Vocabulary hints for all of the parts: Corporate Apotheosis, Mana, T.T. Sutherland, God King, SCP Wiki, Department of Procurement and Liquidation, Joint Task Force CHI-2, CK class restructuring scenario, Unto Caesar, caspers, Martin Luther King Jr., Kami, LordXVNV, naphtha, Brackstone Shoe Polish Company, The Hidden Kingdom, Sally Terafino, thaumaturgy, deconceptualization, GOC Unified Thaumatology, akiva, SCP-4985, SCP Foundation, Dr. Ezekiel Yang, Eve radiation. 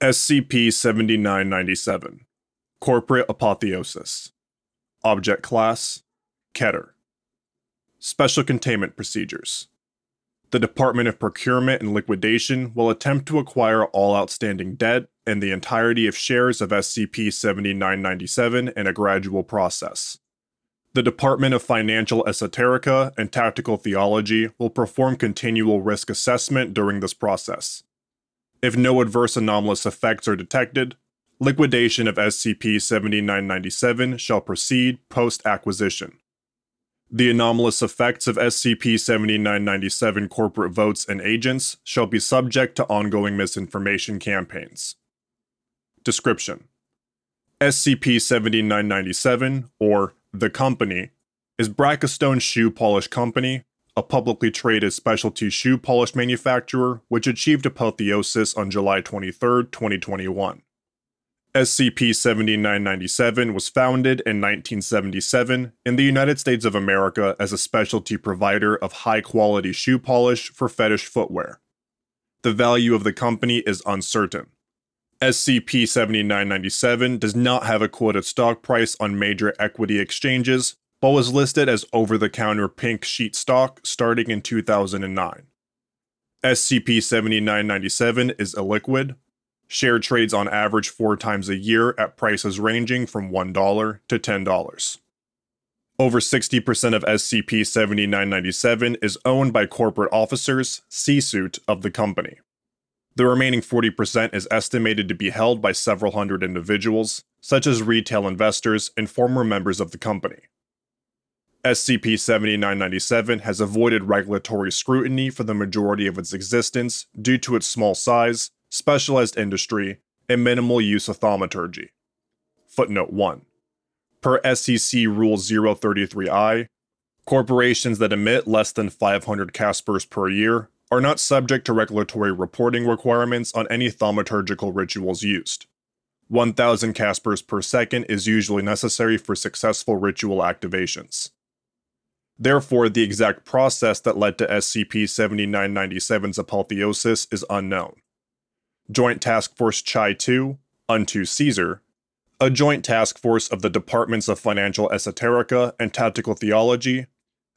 SCP-7997 Corporate Apotheosis. Object Class Keter. Special Containment Procedures. The Department of Procurement and Liquidation will attempt to acquire all outstanding debt and the entirety of shares of SCP-7997 in a gradual process. The Department of Financial Esoterica and Tactical Theology will perform continual risk assessment during this process. If no adverse anomalous effects are detected, liquidation of SCP-7997 shall proceed post-acquisition. The anomalous effects of SCP-7997 corporate votes and agents shall be subject to ongoing misinformation campaigns. Description: SCP-7997, or The Company, is Brackstone Shoe Polish Company, a publicly traded specialty shoe polish manufacturer which achieved apotheosis on July 23, 2021. SCP-7997 was founded in 1977 in the United States of America as a specialty provider of high-quality shoe polish for fetish footwear. The value of the company is uncertain. SCP-7997 does not have a quoted stock price on major equity exchanges, but was listed as over-the-counter pink sheet stock starting in 2009. SCP-7997 is illiquid. Share trades on average 4 times a year at prices ranging from $1 to $10. Over 60% of SCP-7997 is owned by corporate officers, C-suite, of the company. The remaining 40% is estimated to be held by several hundred individuals, such as retail investors and former members of the company. SCP-7997 has avoided regulatory scrutiny for the majority of its existence due to its small size, specialized industry, and minimal use of thaumaturgy. Footnote 1. Per SEC Rule 033-I, corporations that emit less than 500 caspers per year are not subject to regulatory reporting requirements on any thaumaturgical rituals used. 1,000 caspers per second is usually necessary for successful ritual activations. Therefore, the exact process that led to SCP-7997's apotheosis is unknown. Joint Task Force CHI-2, Unto Caesar, a joint task force of the Departments of Financial Esoterica and Tactical Theology,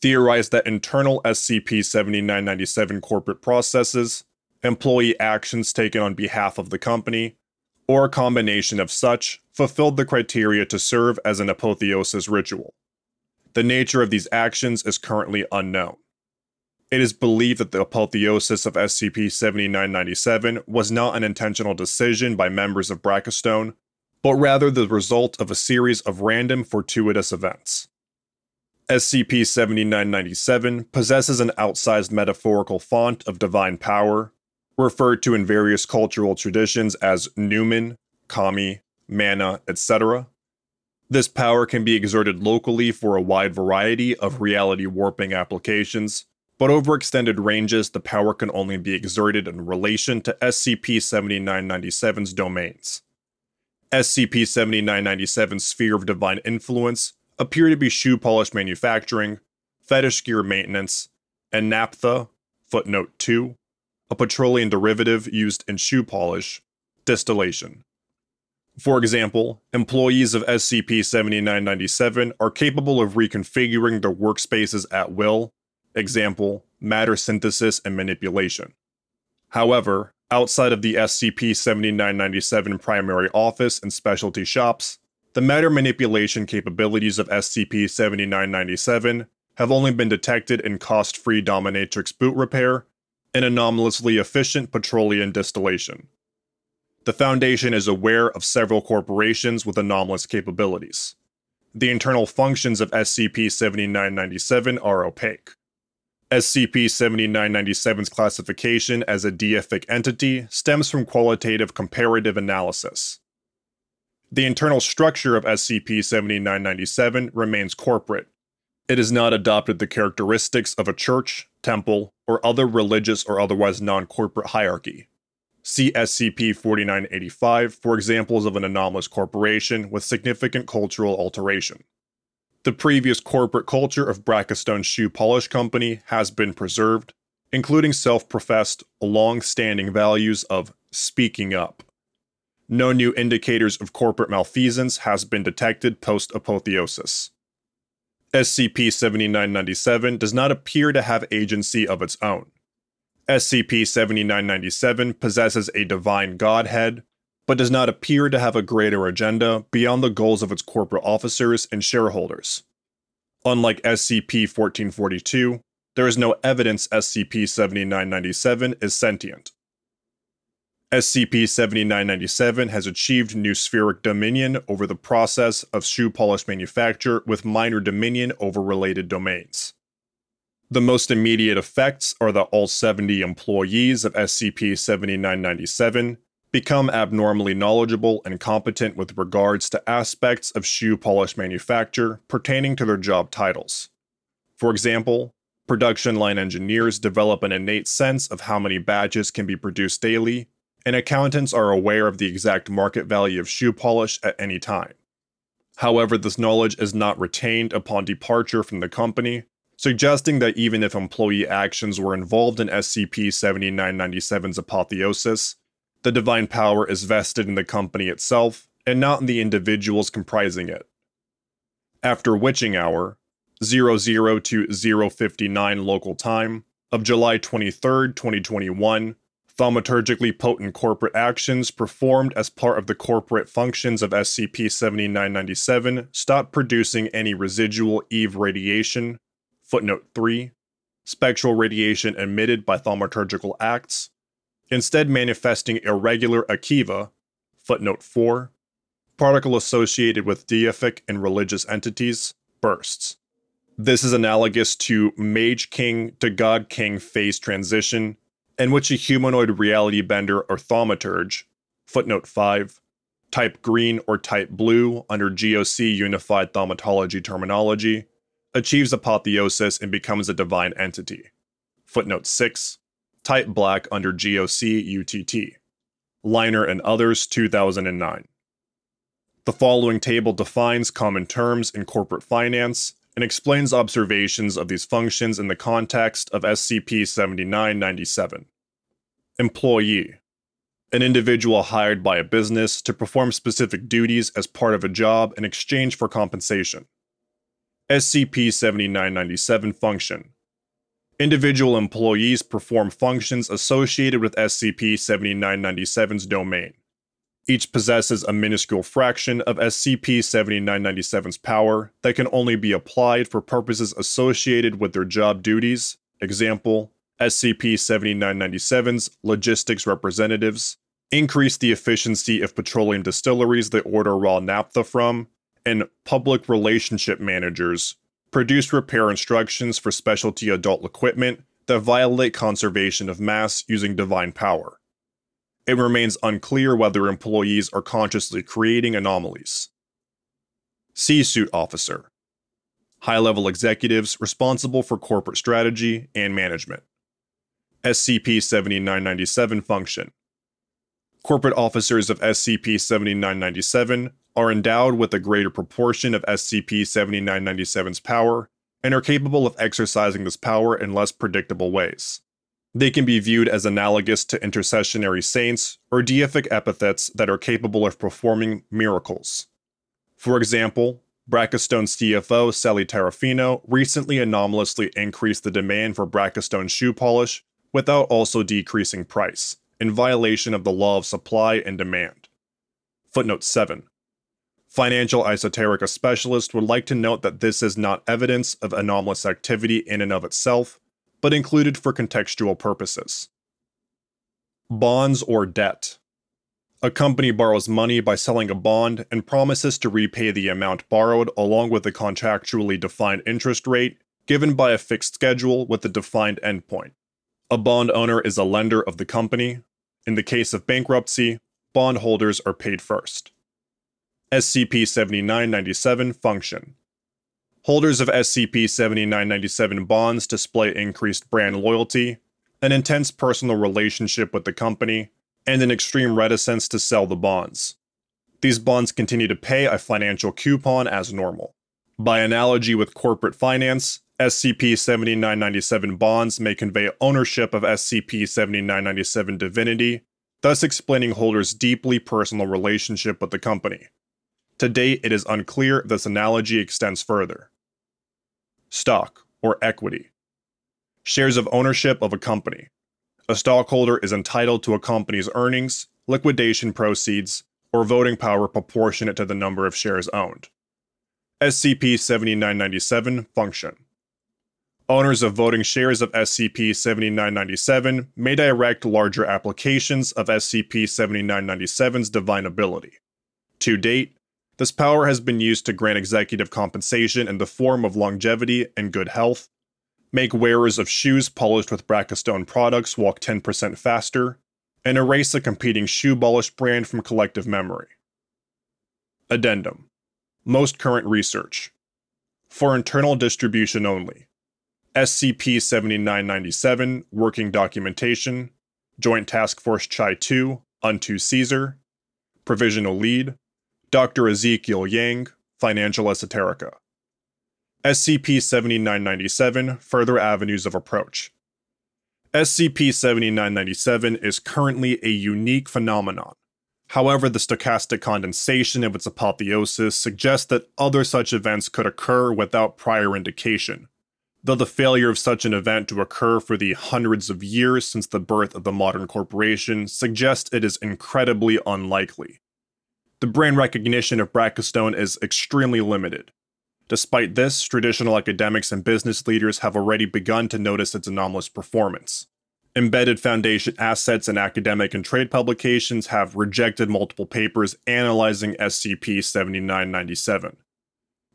theorized that internal SCP-7997 corporate processes, employee actions taken on behalf of the company, or a combination of such, fulfilled the criteria to serve as an apotheosis ritual. The nature of these actions is currently unknown. It is believed that the apotheosis of SCP-7997 was not an intentional decision by members of Brackstone, but rather the result of a series of random fortuitous events. SCP-7997 possesses an outsized metaphorical font of divine power, referred to in various cultural traditions as Numen, Kami, Mana, etc. This power can be exerted locally for a wide variety of reality warping applications, but over extended ranges, the power can only be exerted in relation to SCP-7997's domains. SCP-7997's sphere of divine influence appear to be shoe polish manufacturing, fetish gear maintenance, and naphtha, footnote 2, a petroleum derivative used in shoe polish, distillation. For example, employees of SCP-7997 are capable of reconfiguring their workspaces at will, example, matter synthesis and manipulation. However, outside of the SCP-7997 primary office and specialty shops, the matter manipulation capabilities of SCP-7997 have only been detected in cost-free dominatrix boot repair and anomalously efficient petroleum distillation. The Foundation is aware of several corporations with anomalous capabilities. The internal functions of SCP-7997 are opaque. SCP-7997's classification as a deific entity stems from qualitative comparative analysis. The internal structure of SCP-7997 remains corporate. It has not adopted the characteristics of a church, temple, or other religious or otherwise non-corporate hierarchy. See SCP-4985 for examples of an anomalous corporation with significant cultural alteration. The previous corporate culture of Brackstone Shoe Polish Company has been preserved, including self-professed, long-standing values of speaking up, No new indicators of corporate malfeasance has been detected post-apotheosis. SCP-7997 does not appear to have agency of its own. SCP-7997 possesses a divine godhead, but does not appear to have a greater agenda beyond the goals of its corporate officers and shareholders. Unlike SCP-1442, there is no evidence SCP-7997 is sentient. SCP-7997 has achieved new spheric dominion over the process of shoe polish manufacture with minor dominion over related domains. The most immediate effects are that all 70 employees of SCP-7997 become abnormally knowledgeable and competent with regards to aspects of shoe polish manufacture pertaining to their job titles. For example, production line engineers develop an innate sense of how many batches can be produced daily, and accountants are aware of the exact market value of shoe polish at any time. However, this knowledge is not retained upon departure from the company, suggesting that even if employee actions were involved in SCP-7997's apotheosis, the divine power is vested in the company itself and not in the individuals comprising it. After witching hour, 00:00-0:59 local time, of July 23, 2021, thaumaturgically potent corporate actions performed as part of the corporate functions of SCP-7997 stop producing any residual Eve radiation, footnote 3, spectral radiation emitted by thaumaturgical acts, instead manifesting irregular akiva, footnote 4, particle associated with deific and religious entities, bursts. This is analogous to Mage King to God King phase transition, in which a humanoid reality bender or thaumaturge, footnote 5, Type green or Type blue under GOC Unified Thaumatology terminology, achieves apotheosis and becomes a divine entity, footnote 6, Type black under GOC UTT, Liner and others, 2009. The following table defines common terms in corporate finance and explains observations of these functions in the context of SCP-7997. Employee: an individual hired by a business to perform specific duties as part of a job in exchange for compensation. SCP-7997 function: individual employees perform functions associated with SCP-7997's domain. Each possesses a minuscule fraction of SCP-7997's power that can only be applied for purposes associated with their job duties, example, SCP-7997's logistics representatives, increase the efficiency of petroleum distilleries they order raw naphtha from, and public relationship managers, produce repair instructions for specialty adult equipment that violate conservation of mass using divine power. It remains unclear whether employees are consciously creating anomalies. C-Suite Officer: high-level executives responsible for corporate strategy and management. SCP-7997 function: corporate officers of SCP-7997 are endowed with a greater proportion of SCP-7997's power and are capable of exercising this power in less predictable ways. They can be viewed as analogous to intercessionary saints or deific epithets that are capable of performing miracles. For example, Brackstone CFO Sally Terafino recently anomalously increased the demand for Brackstone shoe polish without also decreasing price, in violation of the law of supply and demand. Footnote 7. Financial Esoterica specialists would like to note that this is not evidence of anomalous activity in and of itself, but included for contextual purposes. Bonds or debt: a company borrows money by selling a bond and promises to repay the amount borrowed along with a contractually defined interest rate given by a fixed schedule with a defined endpoint. A bond owner is a lender of the company. In the case of bankruptcy, bondholders are paid first. SCP-7997 function: holders of SCP-7997 bonds display increased brand loyalty, an intense personal relationship with the company, and an extreme reticence to sell the bonds. These bonds continue to pay a financial coupon as normal. By analogy with corporate finance, SCP-7997 bonds may convey ownership of SCP-7997 divinity, thus explaining Holder's deeply personal relationship with the company. To date, it is unclear if this analogy extends further. Stock, or equity. Shares of ownership of a company. A stockholder is entitled to a company's earnings, liquidation proceeds, or voting power proportionate to the number of shares owned. SCP-7997 Function. Owners of voting shares of SCP-7997 may direct larger applications of SCP-7997's divine ability. To date, this power has been used to grant executive compensation in the form of longevity and good health, make wearers of shoes polished with Brackstone products walk 10% faster, and erase a competing shoe polish brand from collective memory. Addendum. Most current research. For internal distribution only. SCP-7997 Working Documentation, Joint Task Force CHI-2, Unto Caesar, Provisional Lead, Dr. Ezekiel Yang, Financial Esoterica. SCP-7997 Further Avenues of Approach. SCP-7997 is currently a unique phenomenon. However, the stochastic condensation of its apotheosis suggests that other such events could occur without prior indication, though the failure of such an event to occur for the hundreds of years since the birth of the modern corporation suggests it is incredibly unlikely. The brain recognition of Brackstone is extremely limited. Despite this, traditional academics and business leaders have already begun to notice its anomalous performance. Embedded Foundation assets in academic and trade publications have rejected multiple papers analyzing SCP-7997.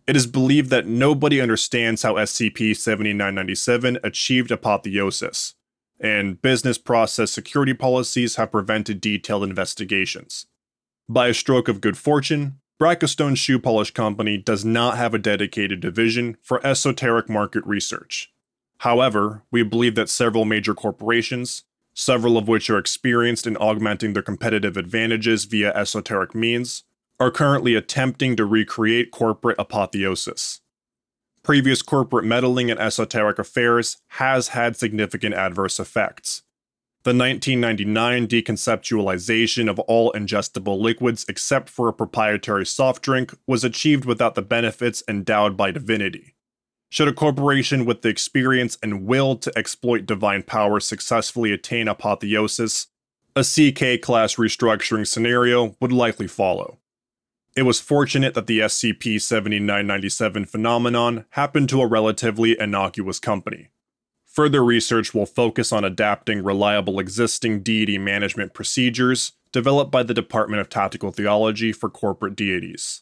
It is believed that nobody understands how SCP-7997 achieved apotheosis, and business process security policies have prevented detailed investigations. By a stroke of good fortune, Brackstone Shoe Polish Company does not have a dedicated division for esoteric market research. However, we believe that several major corporations, several of which are experienced in augmenting their competitive advantages via esoteric means, are currently attempting to recreate corporate apotheosis. Previous corporate meddling in esoteric affairs has had significant adverse effects. The 1999 deconceptualization of all ingestible liquids except for a proprietary soft drink was achieved without the benefits endowed by divinity. Should a corporation with the experience and will to exploit divine power successfully attain apotheosis, a CK class restructuring scenario would likely follow. It was fortunate that the SCP-7997 phenomenon happened to a relatively innocuous company. Further research will focus on adapting reliable existing deity management procedures developed by the Department of Tactical Theology for corporate deities.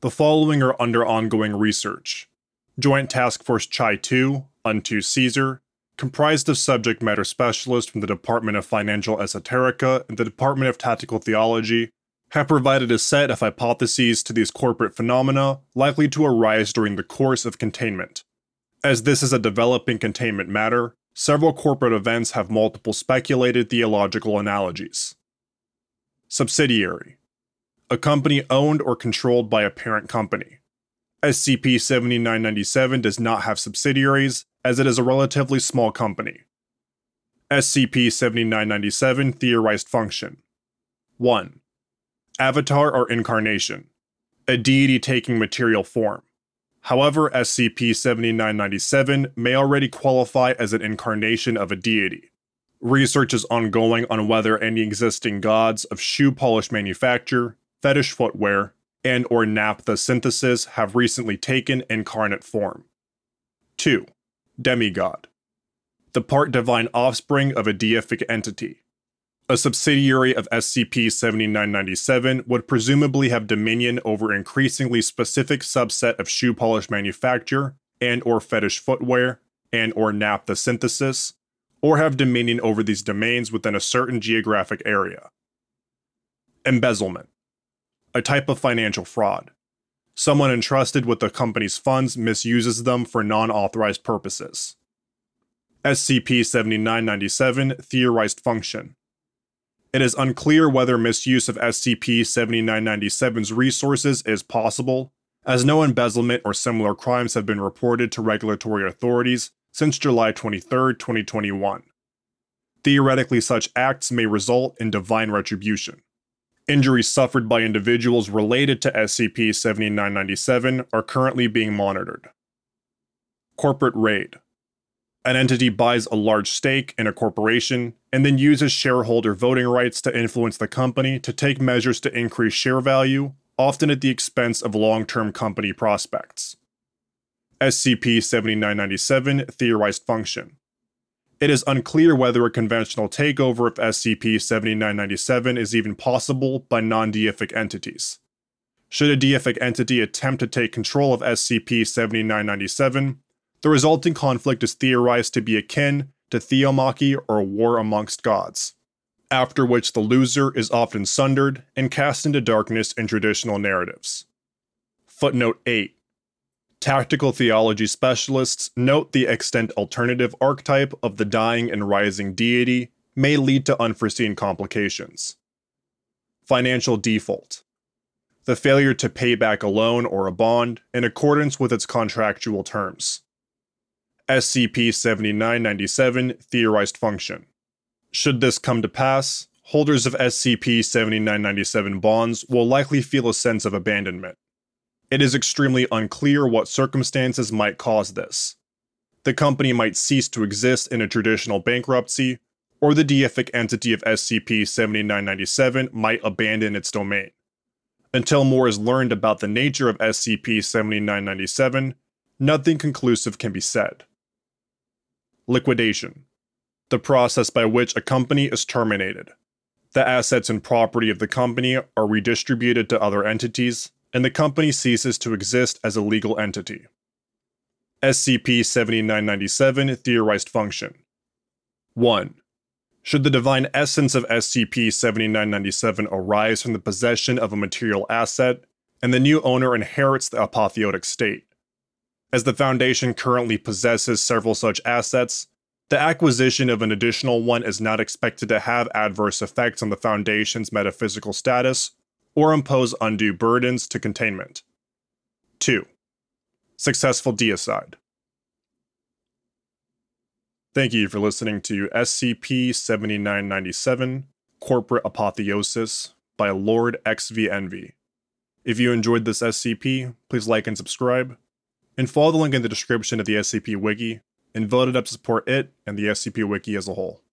The following are under ongoing research. Joint Task Force CHI-2, Unto Caesar, comprised of subject matter specialists from the Department of Financial Esoterica and the Department of Tactical Theology, have provided a set of hypotheses to these corporate phenomena likely to arise during the course of containment. As this is a developing containment matter, several corporate events have multiple speculated theological analogies. Subsidiary. A company owned or controlled by a parent company. SCP-7997 does not have subsidiaries, as it is a relatively small company. SCP-7997 Theorized Function. 1. Avatar or incarnation, a deity taking material form. However, SCP-7997 may already qualify as an incarnation of a deity. Research is ongoing on whether any existing gods of shoe polish manufacture, fetish footwear, and or naphtha synthesis have recently taken incarnate form. 2. Demigod, the part divine offspring of a deific entity. A subsidiary of SCP-7997 would presumably have dominion over increasingly specific subset of shoe polish manufacture and or fetish footwear and or naphtha synthesis, or have dominion over these domains within a certain geographic area. Embezzlement, a type of financial fraud. Someone entrusted with the company's funds misuses them for non-authorized purposes. SCP-7997 Theorized Function. It is unclear whether misuse of SCP-7997's resources is possible, as no embezzlement or similar crimes have been reported to regulatory authorities since July 23, 2021. Theoretically, such acts may result in divine retribution. Injuries suffered by individuals related to SCP-7997 are currently being monitored. Corporate raid. An entity buys a large stake in a corporation and then uses shareholder voting rights to influence the company to take measures to increase share value, often at the expense of long-term company prospects. SCP-7997 theorized function. It is unclear whether a conventional takeover of SCP-7997 is even possible by non-deific entities. Should a deific entity attempt to take control of SCP-7997, the resulting conflict is theorized to be akin to theomachy or war amongst gods, after which the loser is often sundered and cast into darkness in traditional narratives. Footnote 8. Tactical theology specialists note the extant alternative archetype of the dying and rising deity may lead to unforeseen complications. Financial default. The failure to pay back a loan or a bond in accordance with its contractual terms. SCP-7997 theorized function. Should this come to pass, holders of SCP-7997 bonds will likely feel a sense of abandonment. It is extremely unclear what circumstances might cause this. The company might cease to exist in a traditional bankruptcy, or the deific entity of SCP-7997 might abandon its domain. Until more is learned about the nature of SCP-7997, nothing conclusive can be said. Liquidation. The process by which a company is terminated. The assets and property of the company are redistributed to other entities, and the company ceases to exist as a legal entity. SCP-7997 theorized function. 1. Should the divine essence of SCP-7997 arise from the possession of a material asset, and the new owner inherits the apotheotic state. As the Foundation currently possesses several such assets, the acquisition of an additional one is not expected to have adverse effects on the Foundation's metaphysical status or impose undue burdens to containment. 2. Successful deicide. Thank you for listening to SCP-7997 Corporate Apotheosis by LordXVNV. If you enjoyed this SCP, please like and subscribe, and follow the link in the description of the SCP Wiki, and vote it up to support it and the SCP Wiki as a whole.